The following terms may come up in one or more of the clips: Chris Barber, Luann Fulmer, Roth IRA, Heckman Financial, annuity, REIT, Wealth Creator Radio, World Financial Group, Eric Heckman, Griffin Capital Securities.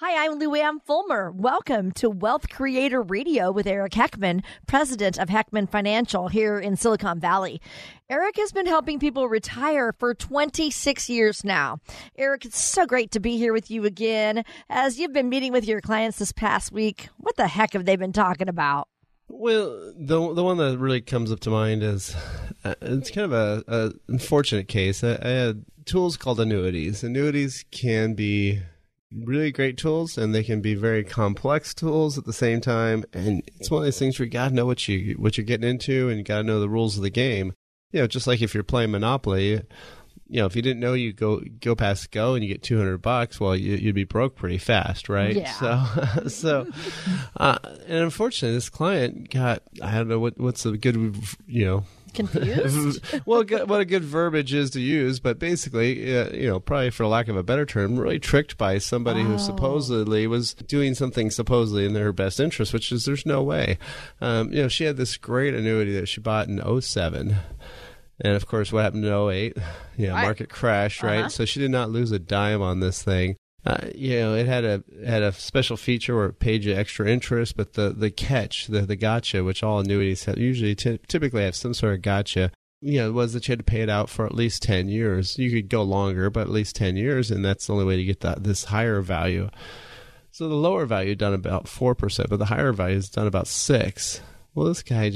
Hi, I'm Luann Fulmer. Welcome to Wealth Creator Radio with Eric Heckman, president of Heckman Financial here in Silicon Valley. Eric has been helping people retire for 26 years now. Eric, it's so great to be here with you again. As you've been meeting with your clients this past week, what the heck have they been talking about? Well, the one that really comes up to mind is it's kind of an unfortunate case. I had tools called annuities. Annuities can be really great tools, and they can be very complex tools at the same time. And it's one of those things where you got to know what you're getting into, and you got to know the rules of the game. You know, just like if you're playing Monopoly, you know, if you didn't know you go past go and you get $200, well, you'd be broke pretty fast, right? Yeah. So, and unfortunately, this client got, I don't know what's a good, you know. Confused? Well, what a good verbiage is to use, but basically, you know, probably for lack of a better term, really tricked by somebody who supposedly was doing something supposedly in their best interest, which is there's no way. You know, she had this great annuity that she bought in 2007. And of course, what happened in 2008? Yeah, market crash, right? Uh-huh. So she did not lose a dime on this thing. You know, it had a special feature where it paid you extra interest, but the catch, the gotcha, which all annuities have, usually typically have some sort of gotcha, you know, was that you had to pay it out for at least 10 years. You could go longer, but at least 10 years, and that's the only way to get this higher value. So the lower value done about 4%, but the higher value is done about 6%. Well, this guy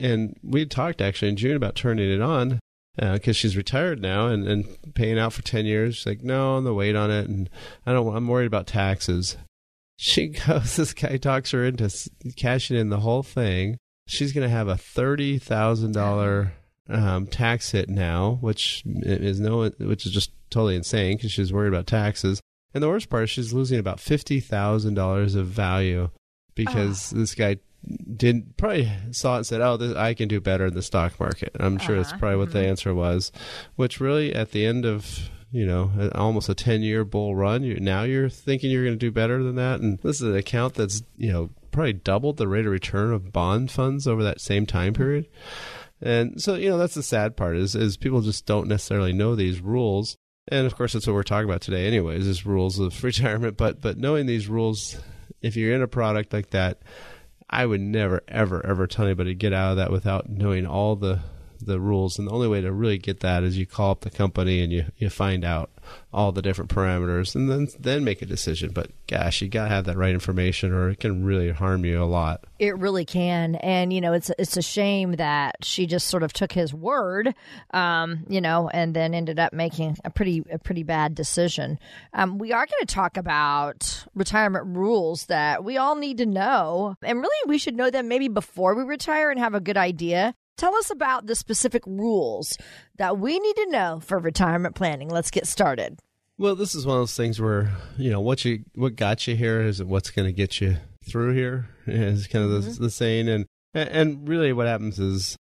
and we talked actually in June about turning it on, because she's retired now and paying out for 10 years. She's like, no, I'm the wait on it, and I'm worried about taxes. She goes, this guy talks her into cashing in the whole thing. She's going to have a $30,000 tax hit now, which is just totally insane because she's worried about taxes. And the worst part is she's losing about $50,000 of value because this guy didn't probably saw it and said, I can do better in the stock market. I'm sure that's probably what the answer was, which really at the end of, you know, almost a 10-year bull run, now you're thinking you're going to do better than that. And this is an account that's, you know, probably doubled the rate of return of bond funds over that same time period. And so, you know, that's the sad part is people just don't necessarily know these rules. And of course, that's what we're talking about today anyways, is rules of retirement. But knowing these rules, if you're in a product like that, I would never, ever, ever tell anybody to get out of that without knowing all the rules. And the only way to really get that is you call up the company and you find out all the different parameters and then make a decision. But gosh, you got to have that right information or it can really harm you a lot. It really can. And, you know, it's a shame that she just sort of took his word, you know, and then ended up making a pretty bad decision. We are going to talk about retirement rules that we all need to know. And really, we should know them maybe before we retire and have a good idea. Tell us about the specific rules that we need to know for retirement planning. Let's get started. Well, this is one of those things where, you know, what got you here is what's going to get you through here is kind of the saying. And really what happens is,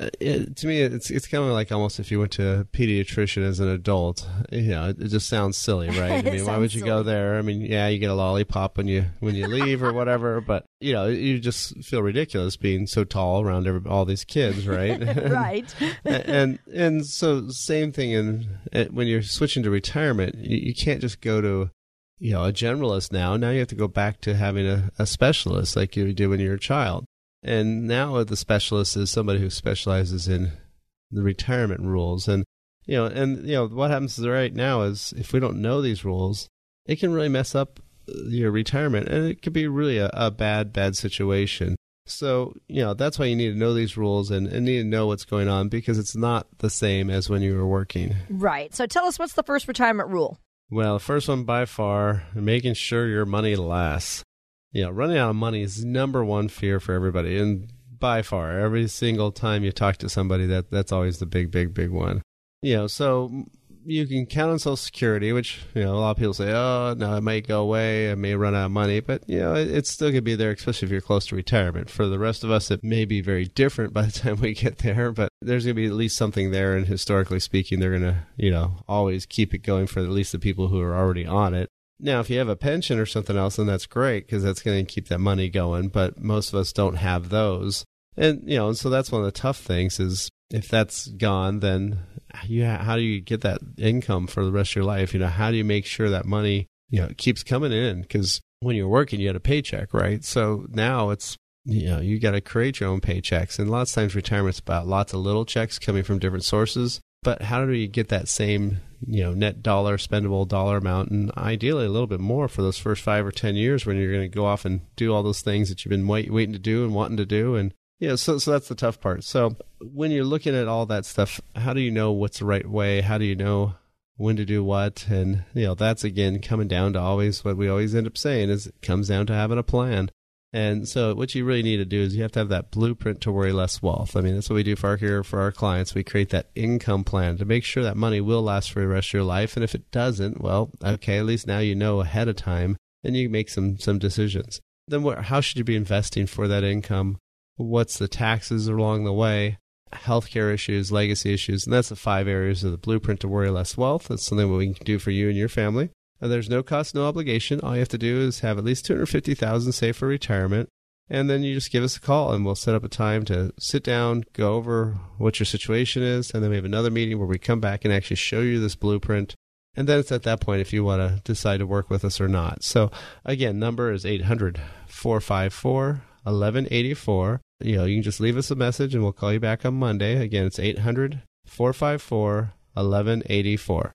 to me, it's kind of like almost if you went to a pediatrician as an adult. You know, it just sounds silly, right? I mean, why would you go there? I mean, yeah, you get a lollipop when you leave or whatever, but you know, you just feel ridiculous being so tall around all these kids, right? Right. and so same thing when you're switching to retirement, you can't just go to, you know, a generalist now. Now you have to go back to having a specialist like you did when you were a child. And now the specialist is somebody who specializes in the retirement rules. And what happens right now is if we don't know these rules, it can really mess up your retirement. And it could be really a bad, bad situation. So, you know, that's why you need to know these rules and need to know what's going on because it's not the same as when you were working. Right. So tell us, what's the first retirement rule? Well, the first one by far, making sure your money lasts. You know, running out of money is number one fear for everybody. And by far, every single time you talk to somebody, that's always the big, big, big one. You know, so you can count on Social Security, which, you know, a lot of people say, oh, no, it might go away. I may run out of money. But, you know, it's still going to be there, especially if you're close to retirement. For the rest of us, it may be very different by the time we get there, but there's going to be at least something there. And historically speaking, they're going to, you know, always keep it going for at least the people who are already on it. Now, if you have a pension or something else, then that's great because that's going to keep that money going. But most of us don't have those. And, you know, so that's one of the tough things is if that's gone, then how do you get that income for the rest of your life? You know, how do you make sure that money, you know, keeps coming in? Because when you're working, you had a paycheck, right? So now it's, you know, you got to create your own paychecks. And lots of times retirement's about lots of little checks coming from different sources. But how do you get that same, you know, net dollar, spendable dollar amount, and ideally a little bit more for those first 5 or 10 years when you're going to go off and do all those things that you've been waiting to do and wanting to do? And yeah, so that's the tough part. So when you're looking at all that stuff, how do you know what's the right way? How do you know when to do what? And, you know, that's, again, coming down to always what we always end up saying is it comes down to having a plan. And so what you really need to do is you have to have that blueprint to worry less wealth. I mean, that's what we do for our clients. We create that income plan to make sure that money will last for the rest of your life. And if it doesn't, well, okay, at least now you know ahead of time and you make some decisions. Then how should you be investing for that income? What's the taxes along the way, healthcare issues, legacy issues, and that's the 5 areas of the blueprint to worry less wealth. That's something that we can do for you and your family. And there's no cost, no obligation. All you have to do is have at least $250,000 saved for retirement, and then you just give us a call, and we'll set up a time to sit down, go over what your situation is, and then we have another meeting where we come back and actually show you this blueprint. And then it's at that point if you want to decide to work with us or not. So again, number is 800-454-1184. You know, you can just leave us a message and we'll call you back on Monday. Again, it's 800-454-1184.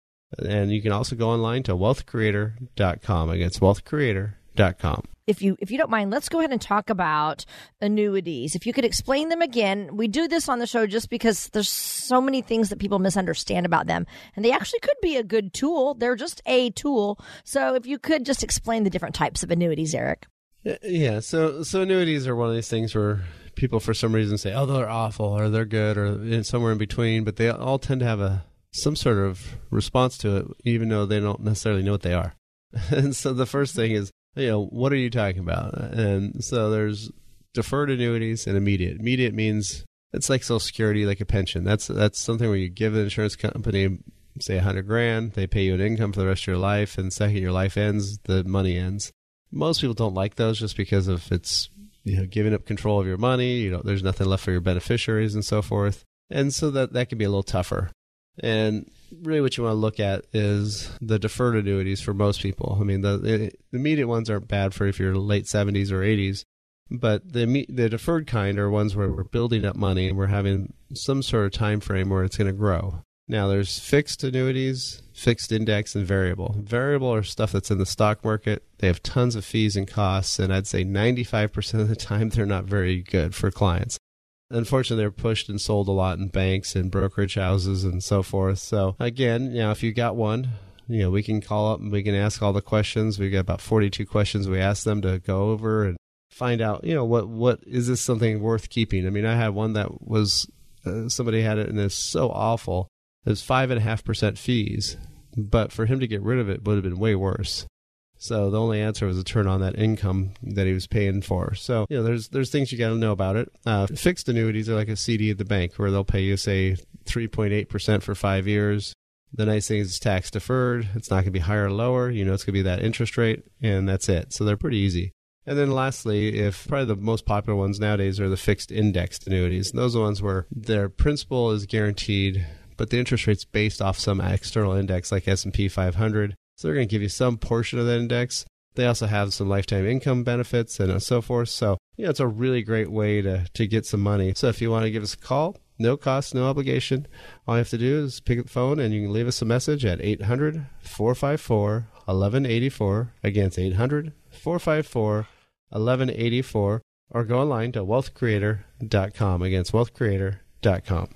And you can also go online to wealthcreator.com. Again, it's wealthcreator.com. If you don't mind, let's go ahead and talk about annuities. If you could explain them again. We do this on the show just because there's so many things that people misunderstand about them. And they actually could be a good tool. They're just a tool. So if you could just explain the different types of annuities, Eric. Yeah, so annuities are one of these things where people for some reason say, oh, they're awful or they're good or somewhere in between, but they all tend to have some sort of response to it, even though they don't necessarily know what they are. And so the first thing is, you know, what are you talking about? And so there's deferred annuities and immediate. Immediate means it's like Social Security, like a pension. That's something where you give an insurance company, say, $100,000, they pay you an income for the rest of your life, and the second your life ends, the money ends. Most people don't like those just because of it's, you know, giving up control of your money. You know, there's nothing left for your beneficiaries and so forth. And so that can be a little tougher. And really what you want to look at is the deferred annuities for most people. I mean, the immediate ones aren't bad for if you're late 70s or 80s, but the deferred kind are ones where we're building up money and we're having some sort of time frame where it's going to grow. Now, there's fixed annuities, fixed index, and variable. Variable are stuff that's in the stock market. They have tons of fees and costs, and I'd say 95% of the time they're not very good for clients. Unfortunately, they're pushed and sold a lot in banks and brokerage houses and so forth. So again, you know, if you got one, you know, we can call up and we can ask all the questions. We've got about 42 questions we ask them to go over and find out, you know, what is this something worth keeping? I mean, I had one that was, somebody had it and it's so awful. It was 5.5% fees, but for him to get rid of it would have been way worse. So the only answer was to turn on that income that he was paying for. So, you know, there's things you got to know about it. Fixed annuities are like a CD at the bank where they'll pay you, say, 3.8% for 5 years. The nice thing is it's tax deferred. It's not going to be higher or lower. You know, it's going to be that interest rate, and that's it. So they're pretty easy. And then lastly, if probably the most popular ones nowadays are the fixed indexed annuities. Those are ones where their principal is guaranteed, but the interest rate's based off some external index like S&P 500. So they're going to give you some portion of that index. They also have some lifetime income benefits and so forth. So, you know, it's a really great way to get some money. So if you want to give us a call, no cost, no obligation. All you have to do is pick up the phone and you can leave us a message at 800-454-1184. Again, it's 800-454-1184. Or go online to wealthcreator.com. Again, it's wealthcreator.com.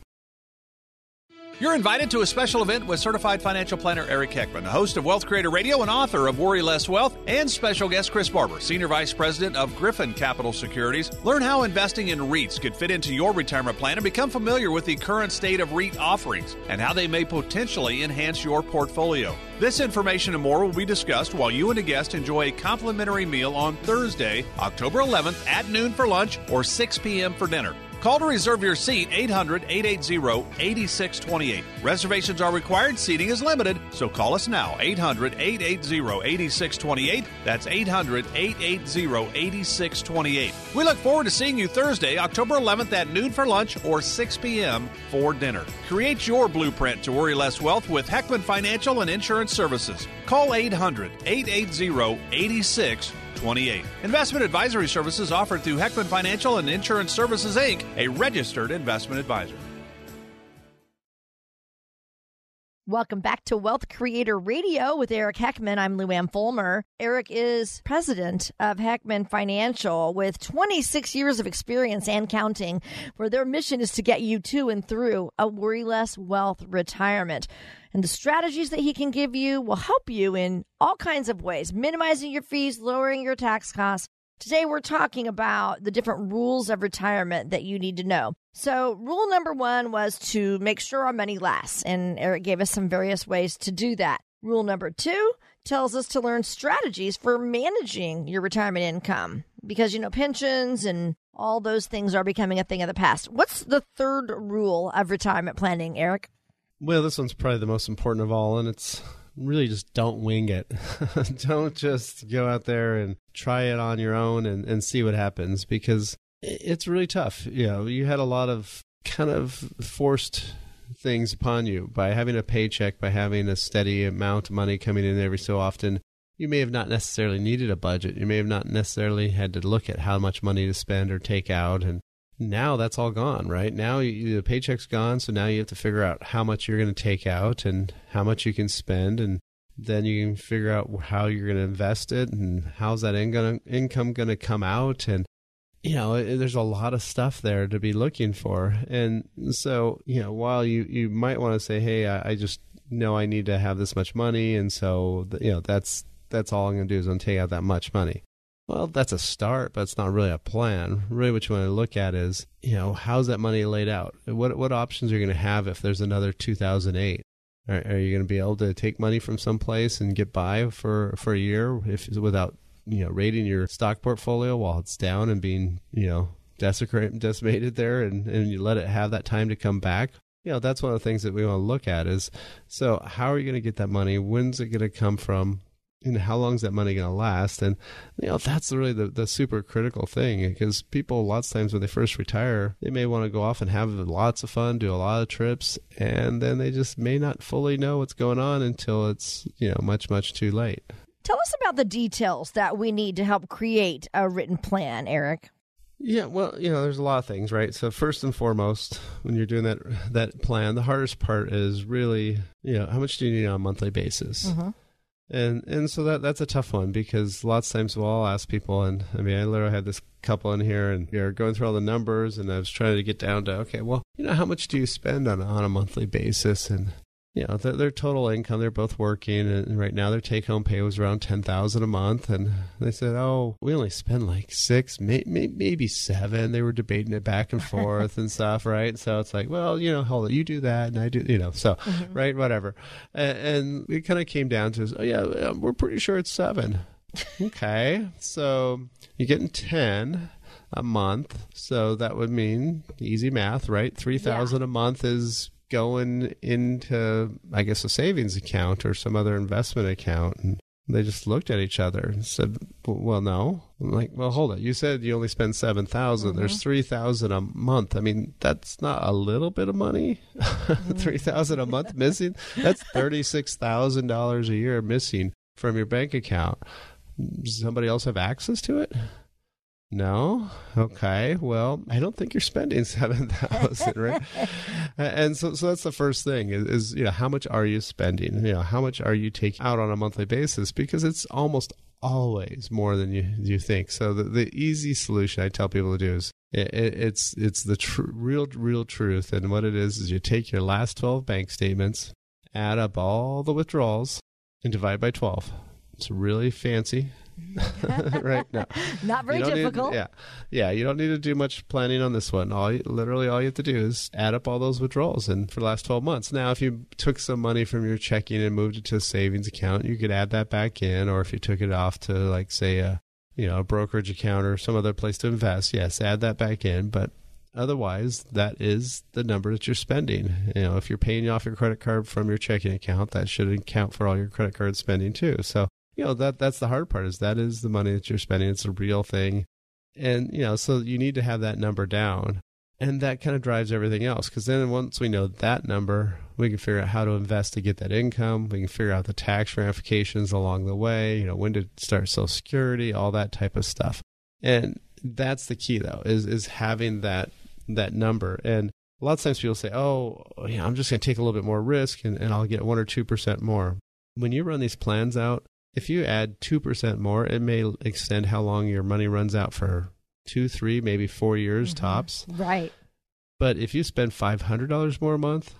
You're invited to a special event with certified financial planner Eric Heckman, the host of Wealth Creator Radio and author of Worry Less Wealth, and special guest Chris Barber, Senior Vice President of Griffin Capital Securities. Learn how investing in REITs could fit into your retirement plan and become familiar with the current state of REIT offerings and how they may potentially enhance your portfolio. This information and more will be discussed while you and a guest enjoy a complimentary meal on Thursday, October 11th at noon for lunch or 6 p.m. for dinner. Call to reserve your seat, 800-880-8628. Reservations are required. Seating is limited, so call us now, 800-880-8628. That's 800-880-8628. We look forward to seeing you Thursday, October 11th at noon for lunch or 6 p.m. for dinner. Create your blueprint to worry less wealth with Heckman Financial and Insurance Services. Call 800-880-8628. Investment advisory services offered through Heckman Financial and Insurance Services, Inc., a registered investment advisor. Welcome back to Wealth Creator Radio with Eric Heckman. I'm Luann Fulmer. Eric is president of Heckman Financial with 26 years of experience and counting, where their mission is to get you to and through a worry-less wealth retirement. And the strategies that he can give you will help you in all kinds of ways, minimizing your fees, lowering your tax costs. Today, we're talking about the different rules of retirement that you need to know. So rule number one was to make sure our money lasts, and Eric gave us some various ways to do that. Rule number two tells us to learn strategies for managing your retirement income because, pensions and all those things are becoming a thing of the past. What's the third rule of retirement planning, Eric? Well, this one's probably the most important of all, and it's really just don't wing it. Don't just go out there and try it on your own and see what happens, because it's really tough. You had a lot of kind of forced things upon you by having a paycheck, by having a steady amount of money coming in every so often. You may have not necessarily needed a budget. You may have not necessarily had to look at how much money to spend or take out. And now that's all gone, right? Now the paycheck's gone, so now you have to figure out how much you're going to take out and how much you can spend, and then you can figure out how you're going to invest it and how's that income going to come out. And there's a lot of stuff there to be looking for. And so, while you might want to say, hey, I just know I need to have this much money. And so, that's all I'm going to do is I'm going to take out that much money. Well, that's a start, but it's not really a plan. Really what you want to look at is, how's that money laid out? What options are you going to have if there's another 2008? Are you going to be able to take money from someplace and get by for a year without raiding your stock portfolio while it's down and being, decimated there, and you let it have that time to come back? That's one of the things that we want to look at is, so how are you going to get that money? When's it going to come from? And how long is that money going to last? And, that's really the super critical thing, because people lots of times when they first retire, they may want to go off and have lots of fun, do a lot of trips, and then they just may not fully know what's going on until it's, much, much too late. Tell us about the details that we need to help create a written plan, Eric. Yeah, well, there's a lot of things, right? So first and foremost, when you're doing that plan, the hardest part is really, how much do you need on a monthly basis? Mm-hmm. And so that's a tough one, because lots of times we'll all ask people, and I literally had this couple in here, and we were going through all the numbers, and I was trying to get down to, okay, well, how much do you spend on a monthly basis? And their total income, they're both working, and right now their take-home pay was around $10,000 a month. And they said, oh, we only spend like $6,000, maybe $7,000. They were debating it back and forth and stuff, right? So it's like, well, hold it, you do that, and I do, so, mm-hmm. Right, whatever. And it kind of came down to, oh, yeah, we're pretty sure it's $7,000. Okay, so you're getting $10,000 a month. So that would mean, easy math, right? $3,000 a month is going into, I guess, a savings account or some other investment account. And they just looked at each other and said, well, no. I'm like, well, hold it. You said you only spend $7,000. Mm-hmm. There's $3,000 a month. That's not a little bit of money. Mm-hmm. $3,000 a month missing. That's $36,000 a year missing from your bank account. Does somebody else have access to it? No? Okay. Well, I don't think you're spending $7,000, right? And so that's the first thing is, how much are you spending? How much are you taking out on a monthly basis? Because it's almost always more than you think. So the easy solution I tell people to do is, It's the real truth. And what it is you take your last 12 bank statements, add up all the withdrawals, and divide by 12. It's really fancy right now. Not very difficult. You don't need to do much planning on this one. Literally all you have to do is add up all those withdrawals and for the last 12 months. Now, if you took some money from your checking and moved it to a savings account, you could add that back in. Or if you took it off to, like, say, a brokerage account or some other place to invest, yes, add that back in. But otherwise, that is the number that you're spending. If you're paying off your credit card from your checking account, that should account for all your credit card spending too. So, that's the hard part, is that is the money that you're spending. It's a real thing. And, so you need to have that number down. And that kind of drives everything else, because then once we know that number, we can figure out how to invest to get that income. We can figure out the tax ramifications along the way, when to start Social Security, all that type of stuff. And that's the key, though, is having that number. And a lot of times people say, I'm just going to take a little bit more risk and I'll get 1 or 2% more. When you run these plans out, if you add 2% more, it may extend how long your money runs out for 2, 3, maybe 4 years tops. Right. But if you spend $500 more a month,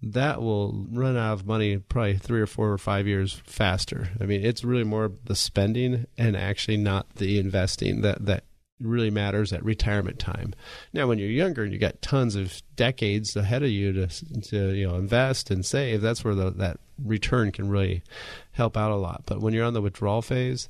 that will run out of money probably 3 or 4 or 5 years faster. I mean, it's really more the spending and actually not the investing that really matters at retirement time. Now, when you're younger and you got tons of decades ahead of you to invest and save, that's where that return can really help out a lot. But when you're on the withdrawal phase,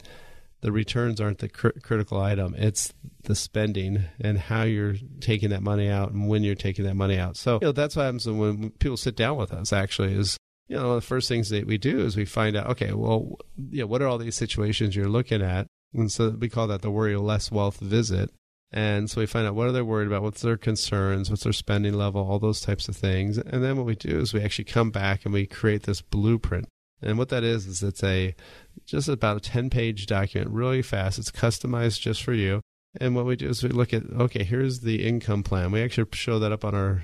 the returns aren't the critical item. It's the spending and how you're taking that money out and when you're taking that money out. So that's what happens when people sit down with us, actually, is, one of the first things that we do is we find out, what are all these situations you're looking at? And so we call that the Worry Less Wealth visit. And so we find out what are they worried about, what's their concerns, what's their spending level, all those types of things. And then what we do is we actually come back and we create this blueprint. And what that is it's just about a 10-page document, really fast. It's customized just for you. And what we do is we look at, here's the income plan. We actually show that up on our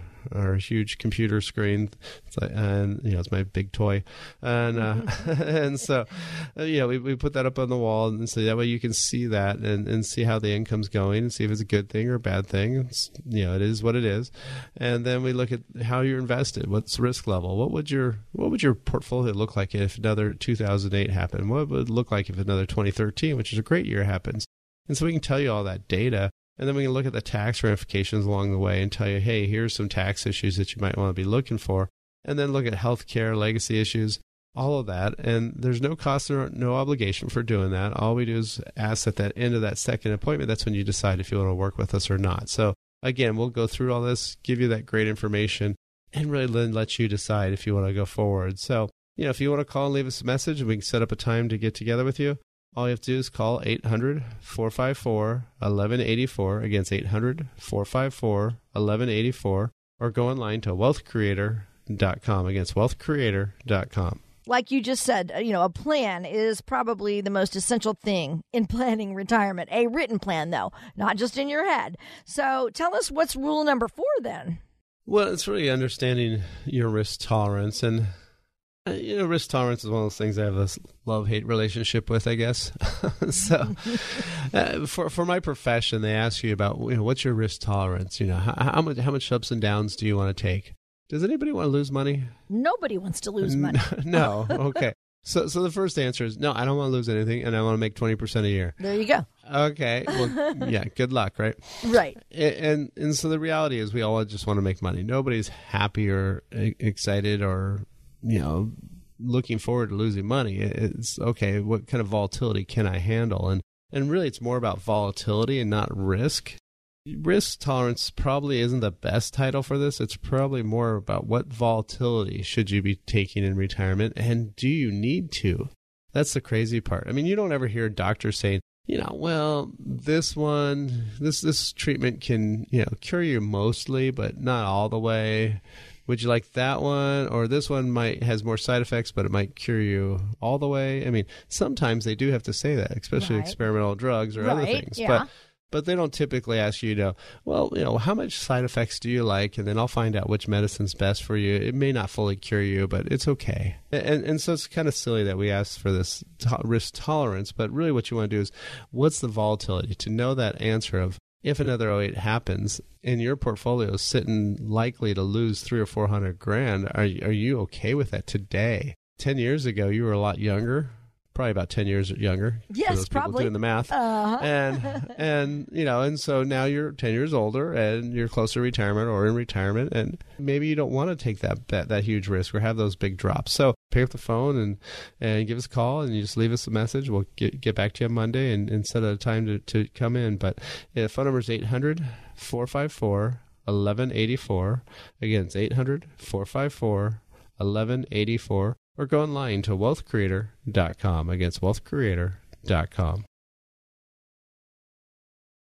huge computer screen. It's like, and it's my big toy. And and so, we put that up on the wall, and so that way you can see that and see how the income's going and see if it's a good thing or a bad thing. It's, it is what it is. And then we look at how you're invested. What's the risk level? What would your portfolio look like if another 2008 happened? What would it look like if another 2013, which is a great year, happens? And so we can tell you all that data. And then we can look at the tax ramifications along the way and tell you, hey, here's some tax issues that you might want to be looking for. And then look at healthcare, legacy issues, all of that. And there's no cost or no obligation for doing that. All we do is ask at that end of that second appointment, that's when you decide if you want to work with us or not. So again, we'll go through all this, give you that great information, and really then let you decide if you want to go forward. So, if you want to call and leave us a message, we can set up a time to get together with you. All you have to do is call 800-454-1184. Again, it's 800-454-1184. Or go online to wealthcreator.com. Again, it's wealthcreator.com. Like you just said, a plan is probably the most essential thing in planning retirement. A written plan, though, not just in your head. So tell us, what's rule number 4 then? Well, it's really understanding your risk tolerance, and risk tolerance is one of those things I have a love-hate relationship with, I guess. So for my profession, they ask you about, what's your risk tolerance? How much ups and downs do you want to take? Does anybody want to lose money? Nobody wants to lose money. No. Okay. So the first answer is, no, I don't want to lose anything, and I want to make 20% a year. There you go. Okay. Well, yeah, good luck, right? Right. And so the reality is we all just want to make money. Nobody's happy or excited or looking forward to losing money. It's okay, what kind of volatility can I handle? And really, it's more about volatility and not risk. Risk tolerance probably isn't the best title for this. It's probably more about what volatility should you be taking in retirement, and do you need to? That's the crazy part. I mean, you don't ever hear doctors saying, this treatment can, cure you mostly, but not all the way. Would you like that one? Or this one has more side effects, but it might cure you all the way. I mean, sometimes they do have to say that, especially experimental drugs or other things. Yeah. But they don't typically ask you, how much side effects do you like? And then I'll find out which medicine's best for you. It may not fully cure you, but it's okay. And so it's kind of silly that we ask for this risk tolerance. But really what you want to do is, what's the volatility? To know that answer of, if another 08 happens and your portfolio is sitting likely to lose $300,000 or $400,000, are you okay with that today? 10 years ago, you were a lot younger, probably about 10 years younger. Yes, for those people probably doing the math. Uh-huh. And you know, and so now you're 10 years older, and you're close to retirement or in retirement, and maybe you don't want to take that huge risk or have those big drops. So pick up the phone and give us a call, and you just leave us a message. We'll get back to you on Monday and set a time to come in. But the phone number is 800-454-1184. Again, it's 800-454-1184. Or go online to wealthcreator.com. Again, it's wealthcreator.com.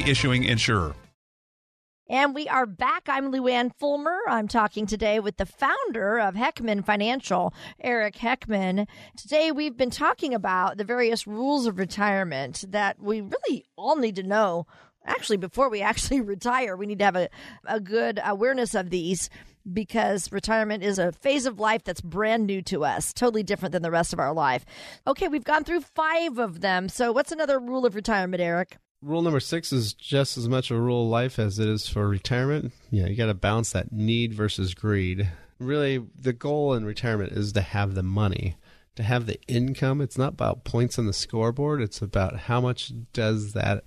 issuing insurer. And we are back. I'm Luann Fulmer. I'm talking today with the founder of Heckman Financial, Eric Heckman. Today, we've been talking about the various rules of retirement that we really all need to know. Actually, before we actually retire, we need to have a good awareness of these, because retirement is a phase of life that's brand new to us, totally different than the rest of our life. Okay, we've gone through 5 of them. So what's another rule of retirement, Eric? Rule number 6 is just as much a rule of life as it is for retirement. Yeah, you got to balance that need versus greed. Really, the goal in retirement is to have the money, to have the income. It's not about points on the scoreboard. It's about how much does that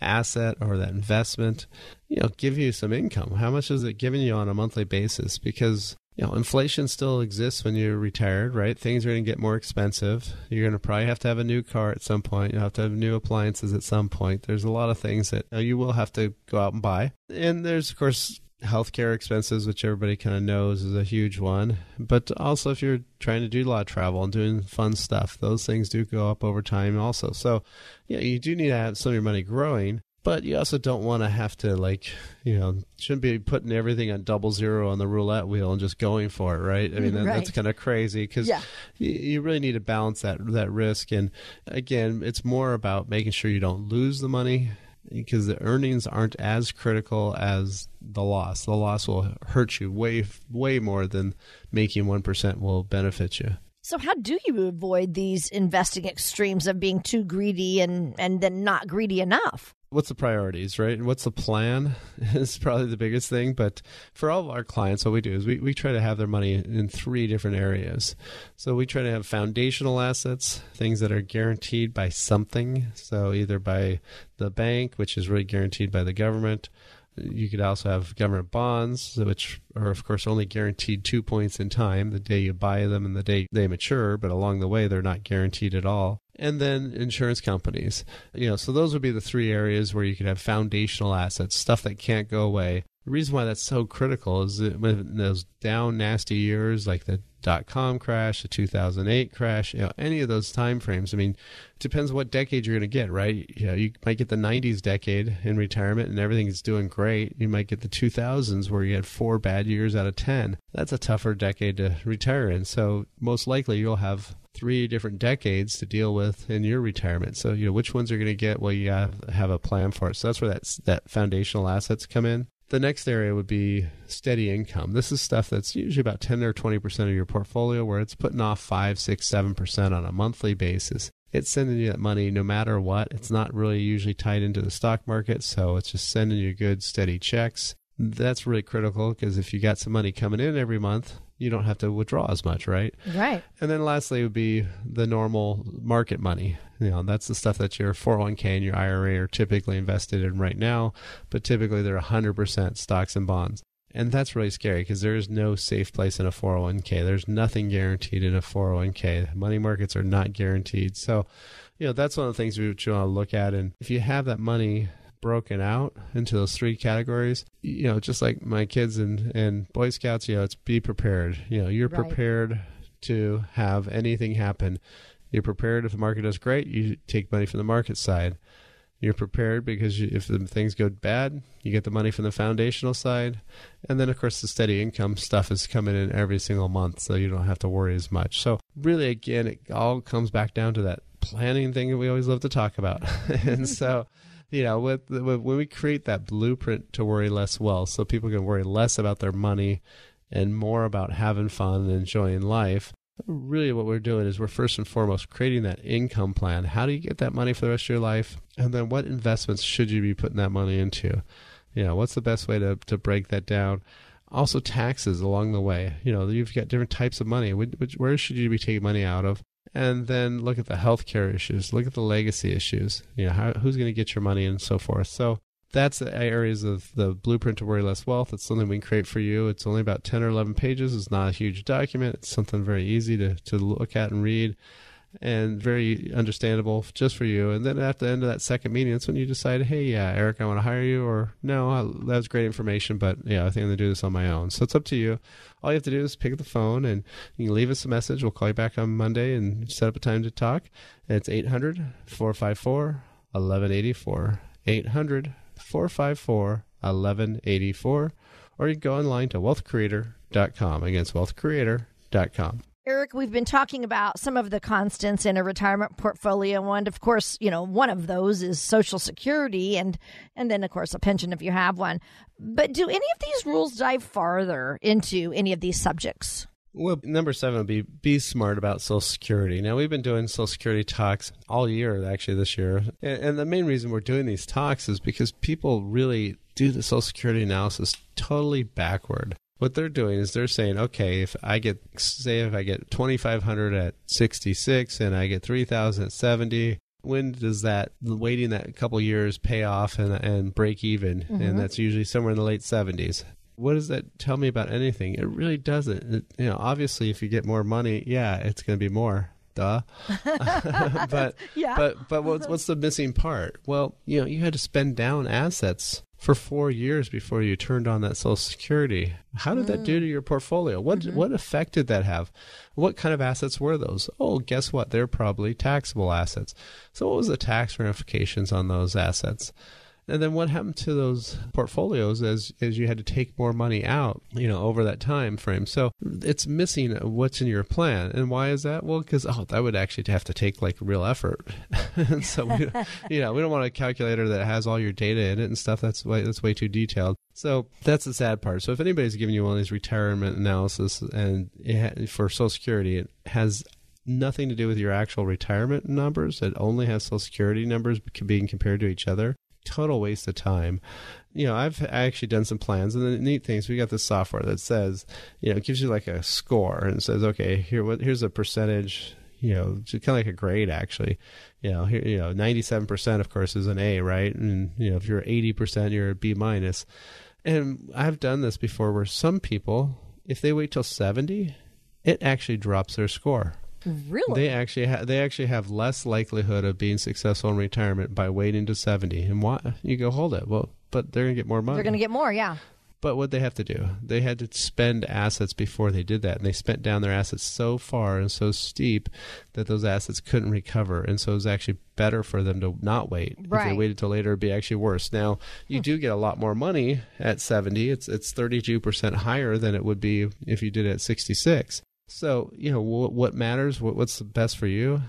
asset or that investment, you know, give you some income. How much is it giving you on a monthly basis? Because, you know, inflation still exists when you're retired, right? Things are going to get more expensive. You're going to probably have to have a new car at some point. You'll have to have new appliances at some point. There's a lot of things that you will have to go out and buy. And there's, of course, healthcare expenses, which everybody kind of knows is a huge one. But also, if you're trying to do a lot of travel and doing fun stuff, those things do go up over time also. So, you know, you do need to have some of your money growing. But you also don't want to have to, like, you know, shouldn't be putting everything on 00 on the roulette wheel and just going for it, right? I mean, right. That's kind of crazy, because you really need to balance that risk. And again, it's more about making sure you don't lose the money, because the earnings aren't as critical as the loss. The loss will hurt you way, way more than making 1% will benefit you. So how do you avoid these investing extremes of being too greedy and then not greedy enough? What's the priorities, right? And what's the plan is probably the biggest thing. But for all of our clients, what we do is we try to have their money in 3 different areas. So we try to have foundational assets, things that are guaranteed by something. So either by the bank, which is really guaranteed by the government. You could also have government bonds, which are, of course, only guaranteed 2 points in time, the day you buy them and the day they mature. But along the way, they're not guaranteed at all. And then insurance companies, you know, so those would be the 3 areas where you could have foundational assets, stuff that can't go away. The reason why that's so critical is that when those down nasty years like the .com crash, the 2008 crash, you know, any of those time frames, I mean, it depends what decade you're going to get, right? You know, you might get the 90s decade in retirement and everything is doing great. You might get the 2000s where you had 4 bad years out of 10. That's a tougher decade to retire in. So most likely you'll have 3 different decades to deal with in your retirement. So, you know, which ones are going to get, well, you have a plan for it. So that's where that foundational assets come in. The next area would be steady income. This is stuff that's usually about 10 or 20% of your portfolio, where it's putting off 5, 6, 7% on a monthly basis. It's sending you that money no matter what. It's not really usually tied into the stock market, so it's just sending you good, steady checks. That's really critical, because if you got some money coming in every month, you don't have to withdraw as much, right? Right. And then lastly would be the normal market money. You know, that's the stuff that your 401k and your IRA are typically invested in right now, but typically they're 100% stocks and bonds. And that's really scary because there is no safe place in a 401k. There's nothing guaranteed in a 401k. Money markets are not guaranteed. So, you know, that's one of the things we want to look at. And if you have that money broken out into those three categories, you know, just like my kids and Boy Scouts, you know, it's be prepared. You know, you're right. Prepared to have anything happen. You're prepared if the market does great, you take money from the market side. You're prepared because if things go bad, you get the money from the foundational side. And then, of course, the steady income stuff is coming in every single month, so you don't have to worry as much. So really, again, it all comes back down to that planning thing that we always love to talk about. And so, you know, when we create that blueprint to worry less well, so people can worry less about their money and more about having fun and enjoying life, really what we're doing is we're first and foremost creating that income plan. How do you get that money for the rest of your life? And then what investments should you be putting that money into? You know, what's the best way to break that down? Also taxes along the way. You know, you've got different types of money. Where should you be taking money out of? And then look at the healthcare issues. Look at the legacy issues. You know, who's going to get your money and so forth. So that's the areas of the Blueprint to Worry Less Wealth. It's something we can create for you. It's only about 10 or 11 pages. It's not a huge document. It's something very easy to look at and read and very understandable just for you. And then at the end of that second meeting, that's when you decide, hey, yeah, Eric, I want to hire you, or no, that was great information, but yeah, I think I'm going to do this on my own. So it's up to you. All you have to do is pick up the phone and you can leave us a message. We'll call you back on Monday and set up a time to talk. And it's 800-454-1184. 800-454-1184, or you can go online to wealthcreator.com. Again, it's wealthcreator.com. Eric, we've been talking about some of the constants in a retirement portfolio, and of course, you know, one of those is Social Security, and then of course a pension if you have one. But do any of these rules dive farther into any of these subjects? Well, number 7 would be smart about Social Security. Now, we've been doing Social Security talks all year, actually this year. And the main reason we're doing these talks is because people really do the Social Security analysis totally backward. What they're doing is they're saying, okay, if I get $2,500 at 66 and I get $3,000 at 70, when does that waiting that couple years pay off and break even? Mm-hmm. And that's usually somewhere in the late 70s. What does that tell me about anything? It really doesn't. You know, obviously, if you get more money, yeah, it's going to be more. Duh. But what's the missing part? Well, you know, you had to spend down assets for 4 years before you turned on that Social Security. How did that do to your portfolio? What effect did that have? What kind of assets were those? Oh, guess what? They're probably taxable assets. So what was the tax ramifications on those assets? And then what happened to those portfolios as you had to take more money out, you know, over that time frame? So it's missing what's in your plan. And why is that? Well, because, that would actually have to take like real effort. And so, we don't want a calculator that has all your data in it and stuff. That's way too detailed. So that's the sad part. So if anybody's giving you one of these retirement analysis and for Social Security, it has nothing to do with your actual retirement numbers. It only has Social Security numbers being compared to each other. Total waste of time. You know, I've actually done some plans, and the neat things, we got this software that says, you know, it gives you like a score and says, okay, here's a percentage, you know, kind of like a grade actually. You know, here, you know, 97% of course is an A, right? And you know, if you're 80%, you're a B minus. And I've done this before where some people, if they wait till 70, it actually drops their score. Really? They actually have less likelihood of being successful in retirement by waiting to 70. And why? You go, hold it. Well, but they're going to get more money. They're going to get more, yeah. But what they have to do, they had to spend assets before they did that. And they spent down their assets so far and so steep that those assets couldn't recover. And so it was actually better for them to not wait. Right. If they waited till later, it'd be actually worse. Now, you do get a lot more money at 70. It's 32% higher than it would be if you did it at 66. So, you know, what matters? What's the best for you?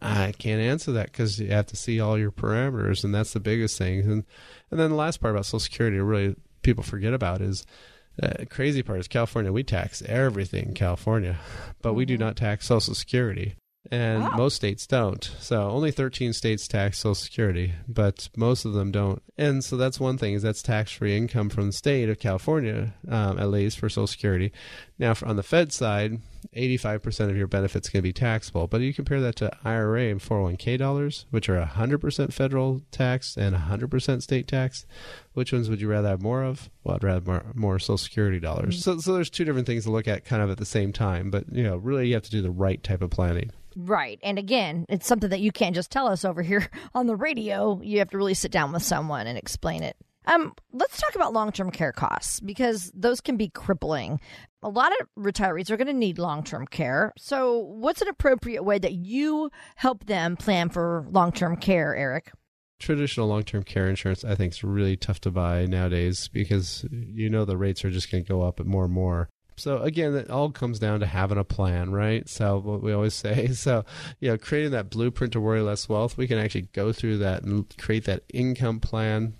I can't answer that because you have to see all your parameters, and that's the biggest thing. And then the last part about Social Security really people forget about is crazy part is California. We tax everything in California, but we do not tax Social Security. And most states don't. So only 13 states tax Social Security, but most of them don't. And so that's one thing, is that's tax-free income from the state of California, at least for Social Security. Now, on the Fed side, 85% of your benefits can be taxable. But you compare that to IRA and 401k dollars, which are 100% federal tax and 100% state tax. Which ones would you rather have more of? Well, I'd rather have more Social Security dollars. So there's two different things to look at kind of at the same time. But, you know, really you have to do the right type of planning. Right. And again, it's something that you can't just tell us over here on the radio. You have to really sit down with someone and explain it. Let's talk about long-term care costs, because those can be crippling. A lot of retirees are going to need long-term care. So what's an appropriate way that you help them plan for long-term care, Eric? Traditional long-term care insurance, I think, is really tough to buy nowadays because, you know, the rates are just going to go up more and more. So again, it all comes down to having a plan, right? So what we always say, so, you know, creating that blueprint to worry less wealth, we can actually go through that and create that income plan,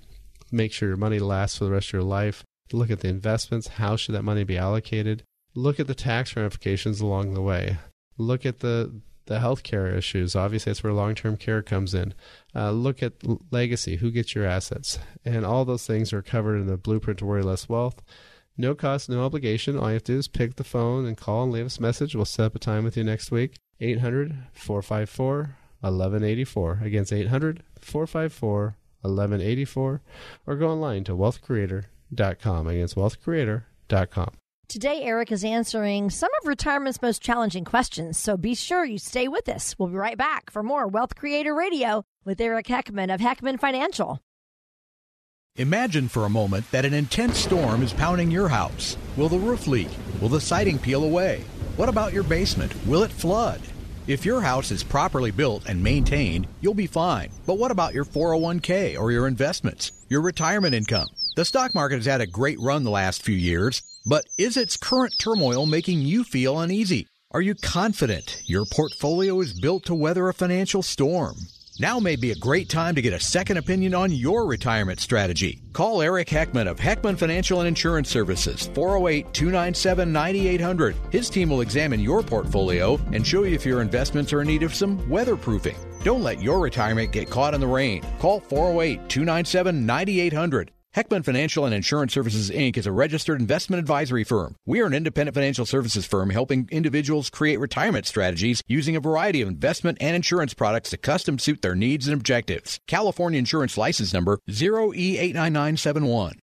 make sure your money lasts for the rest of your life, look at the investments, how should that money be allocated, look at the tax ramifications along the way, look at the healthcare issues. Obviously, that's where long-term care comes in. Look at legacy, who gets your assets, and all those things are covered in the blueprint to worry less wealth. No cost, no obligation. All you have to do is pick the phone and call and leave us a message. We'll set up a time with you next week. 800-454-1184. Again, it's 800-454-1184. Or go online to wealthcreator.com. Again, it's wealthcreator.com. Today, Eric is answering some of retirement's most challenging questions, so be sure you stay with us. We'll be right back for more Wealth Creator Radio with Eric Heckman of Heckman Financial. Imagine for a moment that an intense storm is pounding your house. Will the roof leak? Will the siding peel away? What about your basement? Will it flood? If your house is properly built and maintained, you'll be fine. But what about your 401k or your investments, your retirement income? The stock market has had a great run the last few years, but is its current turmoil making you feel uneasy? Are you confident your portfolio is built to weather a financial storm? Now may be a great time to get a second opinion on your retirement strategy. Call Eric Heckman of Heckman Financial and Insurance Services, 408-297-9800. His team will examine your portfolio and show you if your investments are in need of some weatherproofing. Don't let your retirement get caught in the rain. Call 408-297-9800. Heckman Financial and Insurance Services, Inc. is a registered investment advisory firm. We are an independent financial services firm helping individuals create retirement strategies using a variety of investment and insurance products to custom suit their needs and objectives. California Insurance License Number 0E89971.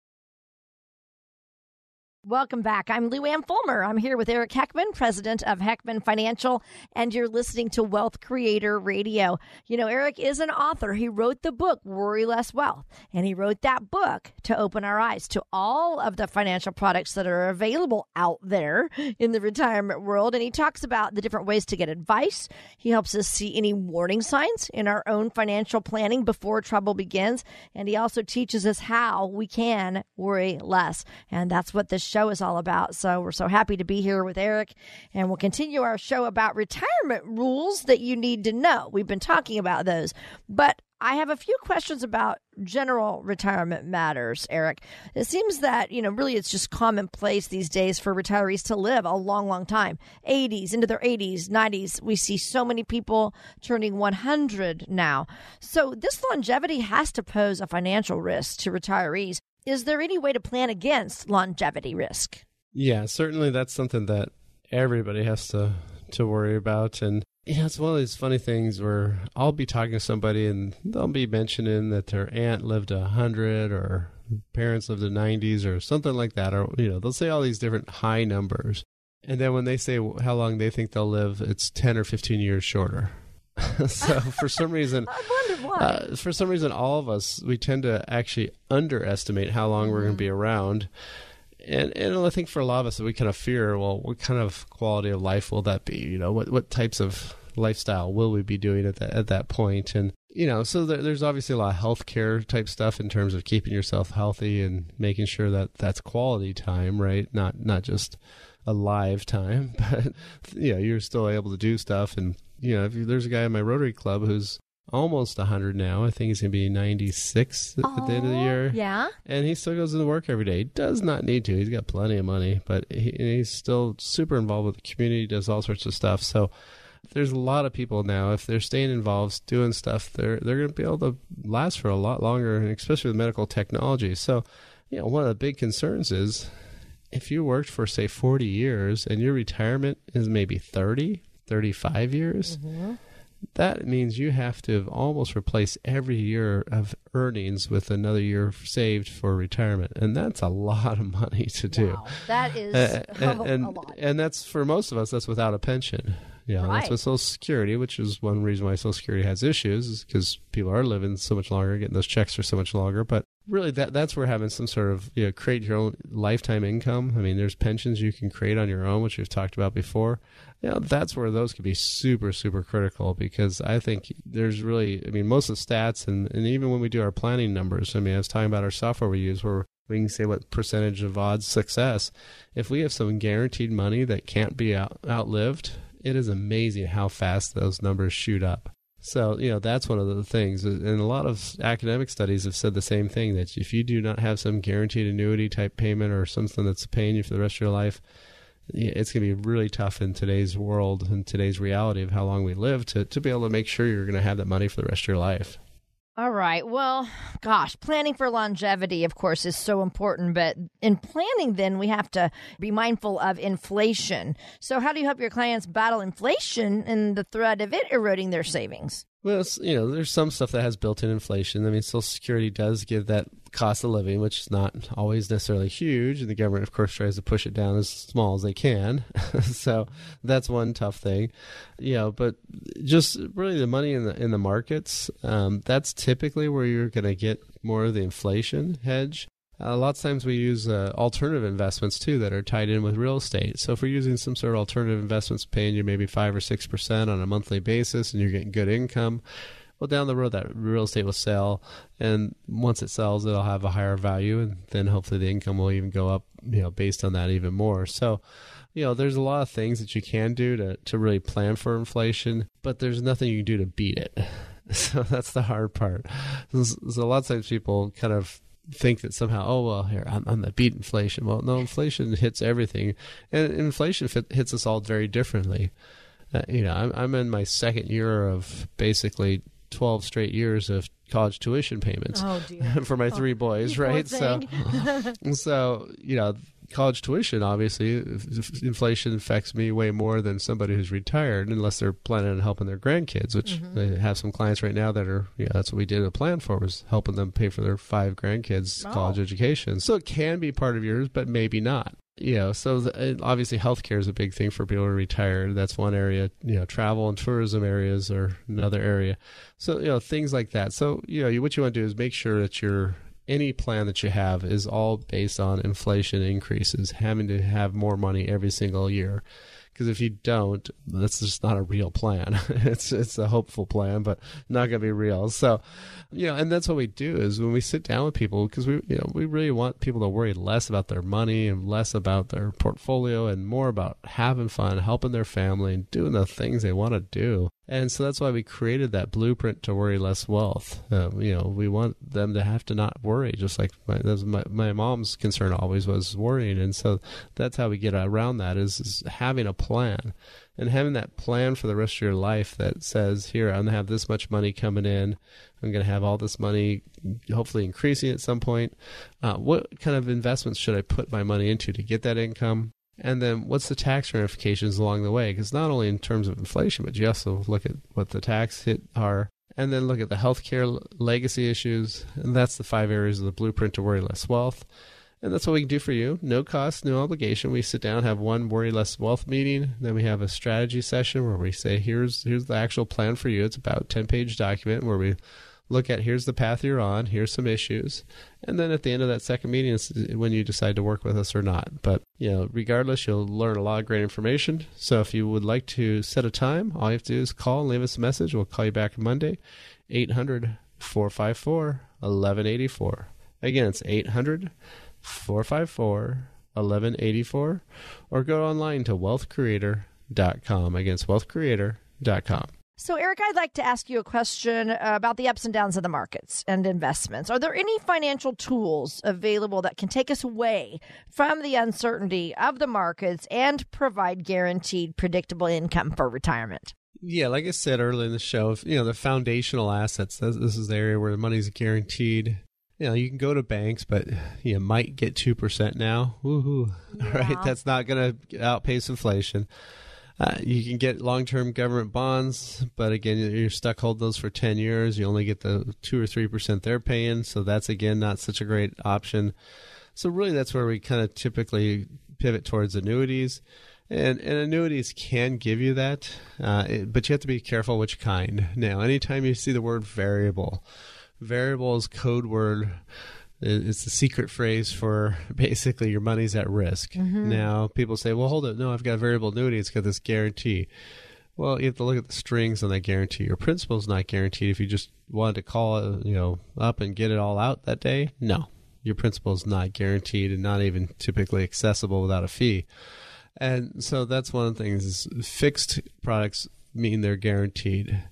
Welcome back. I'm Luann Fulmer. I'm here with Eric Heckman, president of Heckman Financial, and you're listening to Wealth Creator Radio. You know, Eric is an author. He wrote the book, Worry Less Wealth, and he wrote that book to open our eyes to all of the financial products that are available out there in the retirement world. And he talks about the different ways to get advice. He helps us see any warning signs in our own financial planning before trouble begins. And he also teaches us how we can worry less. And that's what this show is all about. So we're so happy to be here with Eric, and we'll continue our show about retirement rules that you need to know. We've been talking about those, but I have a few questions about general retirement matters, Eric. It seems that, you know, really it's just commonplace these days for retirees to live a long, long time, 80s, into their 80s, 90s. We see so many people turning 100 now. So this longevity has to pose a financial risk to retirees. Is there any way to plan against longevity risk? Yeah, certainly that's something that everybody has to worry about. And yeah, it's one of these funny things where I'll be talking to somebody and they'll be mentioning that their aunt lived to 100 or parents lived to 90s or something like that. Or, you know, they'll say all these different high numbers. And then when they say how long they think they'll live, it's 10 or 15 years shorter. So for some reason, I wonder why. All of us, we tend to actually underestimate how long we're going to be around. And I think for a lot of us, we kind of fear, well, what kind of quality of life will that be? You know, what types of lifestyle will we be doing at that point? And, you know, so there's obviously a lot of healthcare type stuff in terms of keeping yourself healthy and making sure that that's quality time, right? Not just a live time, but, you know, you're still able to do stuff. And, you know, there's a guy in my Rotary Club who's almost 100 now. I think he's going to be 96 at the end of the year. Yeah. And he still goes to work every day. He does not need to. He's got plenty of money, but he's still super involved with the community, does all sorts of stuff. So there's a lot of people now, if they're staying involved, doing stuff, they're going to be able to last for a lot longer, and especially with medical technology. So, you know, one of the big concerns is if you worked for, say, 40 years and your retirement is maybe 30, 35 years, mm-hmm. that means you have to almost replace every year of earnings with another year saved for retirement. And that's a lot of money to do. Wow, that is a lot. And that's, for most of us, that's without a pension. Yeah, right. That's with Social Security, which is one reason why Social Security has issues, is because people are living so much longer, getting those checks for so much longer. But really, that's where having some sort of, you know, create your own lifetime income. I mean, there's pensions you can create on your own, which we've talked about before. You know, that's where those could be super, super critical, because I think there's really, I mean, most of the stats and even when we do our planning numbers, I mean, I was talking about our software we use where we can say what percentage of odds success. If we have some guaranteed money that can't be outlived, it is amazing how fast those numbers shoot up. So, you know, that's one of the things. And a lot of academic studies have said the same thing, that if you do not have some guaranteed annuity type payment or something that's paying you for the rest of your life, it's going to be really tough in today's world and today's reality of how long we live to be able to make sure you're going to have that money for the rest of your life. All right. Well, gosh, planning for longevity, of course, is so important. But in planning, then, we have to be mindful of inflation. So how do you help your clients battle inflation and the threat of it eroding their savings? Well, you know, there's some stuff that has built-in inflation. I mean, Social Security does give that cost of living, which is not always necessarily huge. And the government, of course, tries to push it down as small as they can. So that's one tough thing, you know, but just really the money in the markets, that's typically where you're going to get more of the inflation hedge. A lot of times we use alternative investments, too, that are tied in with real estate. So if we're using some sort of alternative investments paying you maybe 5 or 6% on a monthly basis and you're getting good income, well, down the road, that real estate will sell. And once it sells, it'll have a higher value. And then hopefully the income will even go up, you know, based on that even more. So, you know, there's a lot of things that you can do to really plan for inflation, but there's nothing you can do to beat it. So that's the hard part. So a lot of times people kind of think that somehow, oh, well, here, I'm going to beat inflation. Well, no, inflation hits everything. And inflation hits us all very differently. You know, I'm in my second year of basically 12 straight years of college tuition payments for my three boys, right? So, you know, college tuition, obviously, inflation affects me way more than somebody who's retired, unless they're planning on helping their grandkids, which mm-hmm. they have some clients right now that are, you know, that's what we did a plan for, was helping them pay for their 5 grandkids' college education. So it can be part of yours, but maybe not. You know, so obviously healthcare is a big thing for people who retire. That's one area. You know, travel and tourism areas are another area. So, you know, things like that. So, you know, what you want to do is make sure that you're, any plan that you have is all based on inflation increases, having to have more money every single year. Because if you don't, that's just not a real plan. It's a hopeful plan, but not going to be real. So, you know, and that's what we do is when we sit down with people, because we really want people to worry less about their money and less about their portfolio and more about having fun, helping their family, and doing the things they want to do. And so that's why we created that blueprint to worry less wealth. You know, we want them to have to not worry, just like my mom's concern always was worrying. And so that's how we get around that is having a plan and having that plan for the rest of your life that says, here, I'm going to have this much money coming in. I'm going to have all this money, hopefully increasing at some point. What kind of investments should I put my money into to get that income? And then what's the tax ramifications along the way? Because not only in terms of inflation, but you also look at what the tax hit are, and then look at the healthcare legacy issues. And that's the 5 areas of the blueprint to worry less wealth. And that's what we can do for you. No cost, no obligation. We sit down, have one worry less wealth meeting. Then we have a strategy session where we say, here's the actual plan for you. It's about a 10-page document where we look at, here's the path you're on, here's some issues. And then at the end of that second meeting is when you decide to work with us or not. But, you know, regardless, you'll learn a lot of great information. So if you would like to set a time, all you have to do is call and leave us a message. We'll call you back Monday, 800-454-1184. Again, it's 800-454-1184. Or go online to wealthcreator.com. Again, it's wealthcreator.com. So, Eric, I'd like to ask you a question about the ups and downs of the markets and investments. Are there any financial tools available that can take us away from the uncertainty of the markets and provide guaranteed, predictable income for retirement? Yeah, like I said earlier in the show, if, you know, the foundational assets, this is the area where the money's guaranteed. You know, you can go to banks, but you might get 2% now. Woohoo. Yeah. Right? That's not going to outpace inflation. You can get long-term government bonds, but again, you're stuck hold those for 10 years. You only get the 2 or 3% they're paying, so that's, again, not such a great option. So really that's where we kind of typically pivot towards annuities. And annuities can give you that, but you have to be careful which kind. Now, anytime you see the word variable is code word. It's the secret phrase for basically your money's at risk. Mm-hmm. Now, people say, well, hold it. No, I've got a variable annuity. It's got this guarantee. Well, you have to look at the strings on that guarantee. Your principal's not guaranteed. If you just wanted to call it, you know, up and get it all out that day, no. Your principal's not guaranteed and not even typically accessible without a fee. And so that's one of the things is fixed products mean they're guaranteed.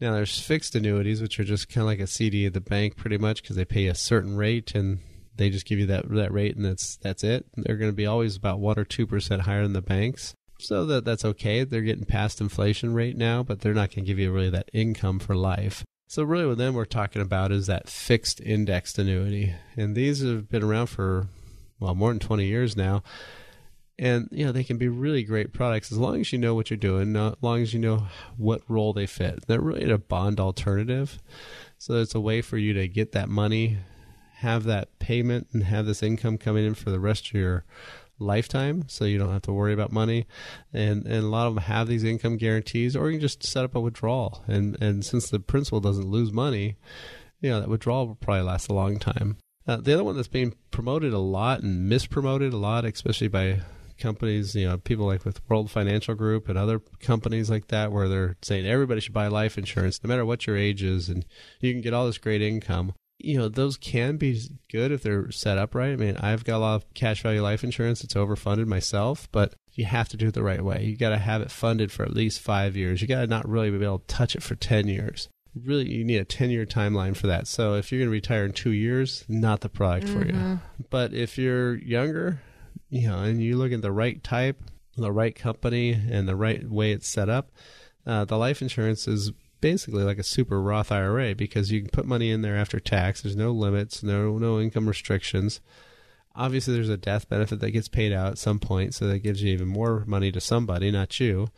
Now, there's fixed annuities, which are just kind of like a CD at the bank pretty much because they pay a certain rate and they just give you that rate and that's it. They're going to be always about 1 or 2% higher than the banks. So that's okay. They're getting past inflation rate now, but they're not going to give you really that income for life. So really what then we're talking about is that fixed indexed annuity. And these have been around for, well, more than 20 years now. And, you know, they can be really great products as long as you know what you're doing, as long as you know what role they fit. They're really a bond alternative. So it's a way for you to get that money, have that payment, and have this income coming in for the rest of your lifetime so you don't have to worry about money. And a lot of them have these income guarantees, or you can just set up a withdrawal. And since the principal doesn't lose money, you know, that withdrawal will probably last a long time. The other one that's being promoted a lot and mispromoted a lot, especially by companies, you know, people like with World Financial Group and other companies like that, where they're saying everybody should buy life insurance, no matter what your age is, and you can get all this great income. You know, those can be good if they're set up right. I mean, I've got a lot of cash value life insurance. It's overfunded myself, but you have to do it the right way. You got to have it funded for at least 5 years. You got to not really be able to touch it for 10 years. Really, you need a 10-year timeline for that. So if you're going to retire in 2 years, not the product for you. But if you're younger, you know, and you look at the right type, the right company, and the right way it's set up, the life insurance is basically like a super Roth IRA because you can put money in there after tax. There's no limits, no income restrictions. Obviously, there's a death benefit that gets paid out at some point, so that gives you even more money to somebody, not you.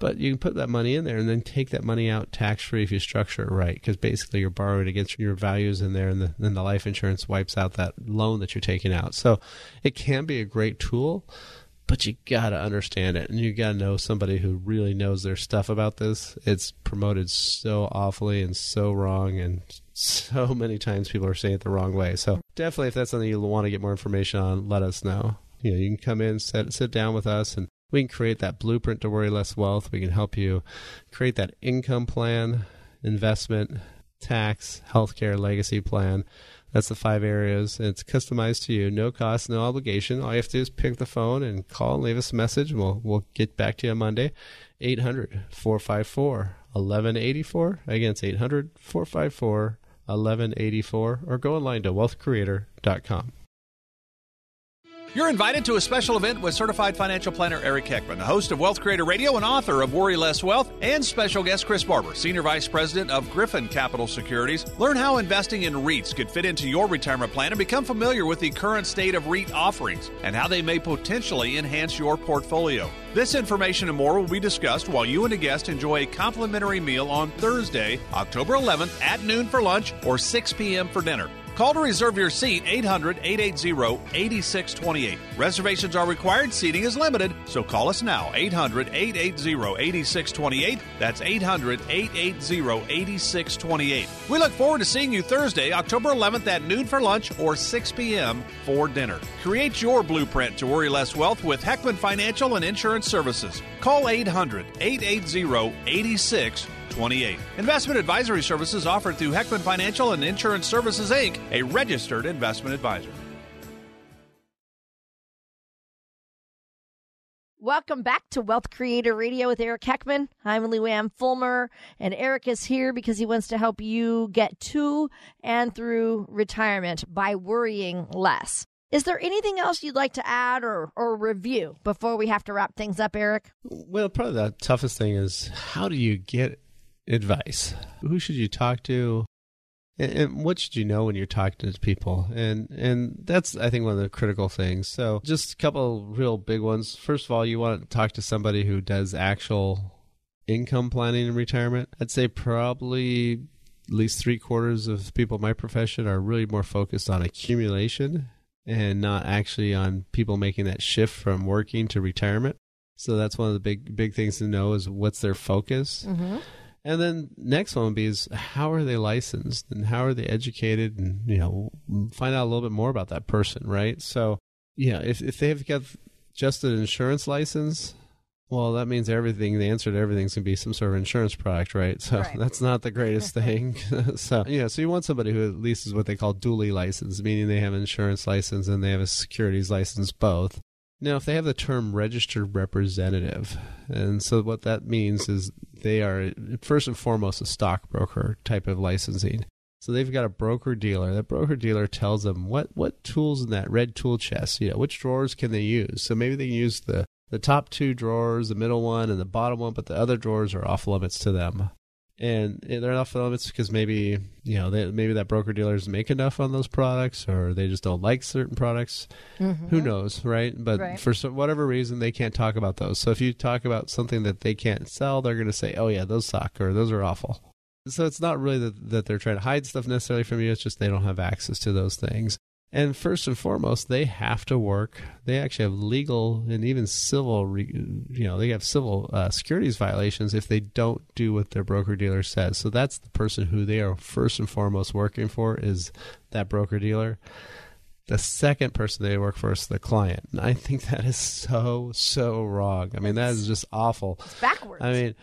But you can put that money in there and then take that money out tax-free if you structure it right, because basically you're borrowing against your values in there, and then the life insurance wipes out that loan that you're taking out. So it can be a great tool, but you got to understand it, and you got to know somebody who really knows their stuff about this. It's promoted so awfully and so wrong, and so many times people are saying it the wrong way. So definitely if that's something you want to get more information on, let us know. You know, you can come in, sit down with us, and we can create that blueprint to worry less wealth. We can help you create that income plan, investment, tax, healthcare, legacy plan. That's the 5 areas. It's customized to you. No cost, no obligation. All you have to do is pick the phone and call and leave us a message. We'll get back to you on Monday. 800-454-1184. Again, it's 800-454-1184. Or go online to wealthcreator.com. You're invited to a special event with certified financial planner Eric Heckman, the host of Wealth Creator Radio and author of Worry Less Wealth, and special guest Chris Barber, Senior Vice President of Griffin Capital Securities. Learn how investing in REITs could fit into your retirement plan and become familiar with the current state of REIT offerings and how they may potentially enhance your portfolio. This information and more will be discussed while you and a guest enjoy a complimentary meal on Thursday, October 11th at noon for lunch or 6 p.m. for dinner. Call to reserve your seat, 800-880-8628. Reservations are required. Seating is limited, so call us now, 800-880-8628. That's 800-880-8628. We look forward to seeing you Thursday, October 11th at noon for lunch or 6 p.m. for dinner. Create your blueprint to worry less wealth with Heckman Financial and Insurance Services. Call 800-880-8628. Investment advisory services offered through Heckman Financial and Insurance Services, Inc., a registered investment advisor. Welcome back to Wealth Creator Radio with Eric Heckman. I'm Luann Fulmer, and Eric is here because he wants to help you get to and through retirement by worrying less. Is there anything else you'd like to add or review before we have to wrap things up, Eric? Well, probably the toughest thing is, how do you get advice? Who should you talk to? And what should you know when you're talking to people? And that's, I think, one of the critical things. So just a couple real big ones. First of all, you want to talk to somebody who does actual income planning in retirement. I'd say probably at least 3/4 of people in my profession are really more focused on accumulation and not actually on people making that shift from working to retirement. So that's one of the big things to know is what's their focus. Mm-hmm. And then next one would be is, how are they licensed and how are they educated, and find out a little bit more about that person, right? So if they've got just an insurance license, well, that means the answer to everything's going to be some sort of insurance product, right? So right. That's not the greatest thing. So you want somebody who at least is what they call dually licensed, meaning they have an insurance license and they have a securities license, both. Now, if they have the term registered representative, and so what that means is they are, first and foremost, a stockbroker type of licensing. So they've got a broker-dealer. That broker-dealer tells them what tools in that red tool chest, which drawers can they use? So maybe they can use the top two drawers, the middle one, and the bottom one, but the other drawers are off limits to them. And they're off limits because maybe, maybe that broker-dealer doesn't make enough on those products, or they just don't like certain products. Mm-hmm. Who knows, right? But for whatever reason, they can't talk about those. So if you talk about something that they can't sell, they're going to say, oh yeah, those suck, or those are awful. So it's not really that they're trying to hide stuff necessarily from you. It's just they don't have access to those things. And first and foremost, they have to work. They actually have legal and even civil, they have civil securities violations if they don't do what their broker-dealer says. So that's the person who they are first and foremost working for, is that broker-dealer. The second person they work for is the client. And I think that is so, so wrong. I mean, that is just awful. It's backwards. I mean,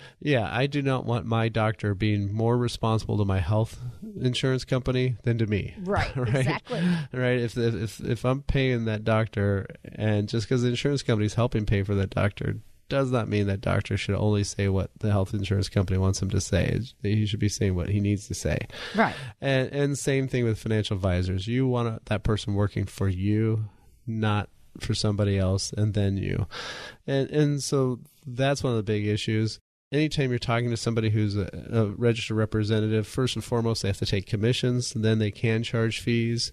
I do not want my doctor being more responsible to my health insurance company than to me. Right, right? Exactly. Right, if I'm paying that doctor, and just because the insurance company is helping pay for that doctor does not mean that doctor should only say what the health insurance company wants him to say. He should be saying what he needs to say. Right. And same thing with financial advisors. You want that person working for you, not for somebody else, and then you. And so that's one of the big issues. Anytime you're talking to somebody who's a registered representative, first and foremost, they have to take commissions, and then they can charge fees.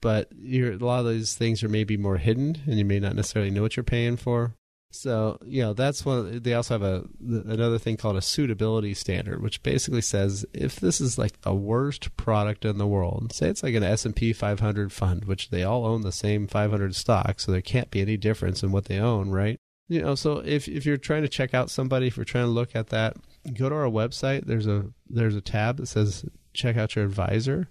But a lot of these things are maybe more hidden, and you may not necessarily know what you're paying for. So, that's they also have another thing called a suitability standard, which basically says if this is like the worst product in the world, say it's like an S&P 500 fund, which they all own the same 500 stocks, so there can't be any difference in what they own, right? So if you're trying to check out somebody, if you're trying to look at that, go to our website. There's a tab that says check out your advisor.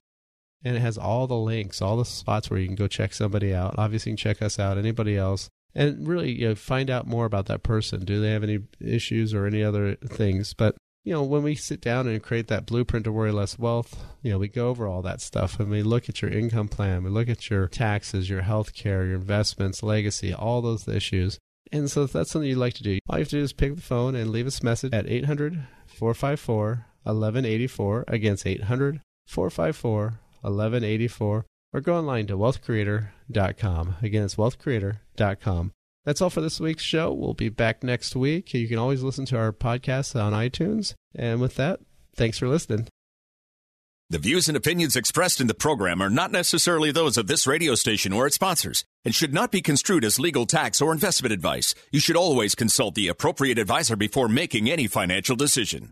And it has all the links, all the spots where you can go check somebody out. Obviously, you can check us out, anybody else. And really, find out more about that person. Do they have any issues or any other things? But, when we sit down and create that blueprint to Worry Less Wealth, we go over all that stuff. And we look at your income plan. We look at your taxes, your health care, your investments, legacy, all those issues. And so if that's something you'd like to do, all you have to do is pick up the phone and leave us a message at 800-454-1184. Again, it's 800-454-1184. Or go online to wealthcreator.com. Again, it's wealthcreator.com. That's all for this week's show. We'll be back next week. You can always listen to our podcast on iTunes. And with that, thanks for listening. The views and opinions expressed in the program are not necessarily those of this radio station or its sponsors and should not be construed as legal, tax, or investment advice. You should always consult the appropriate advisor before making any financial decision.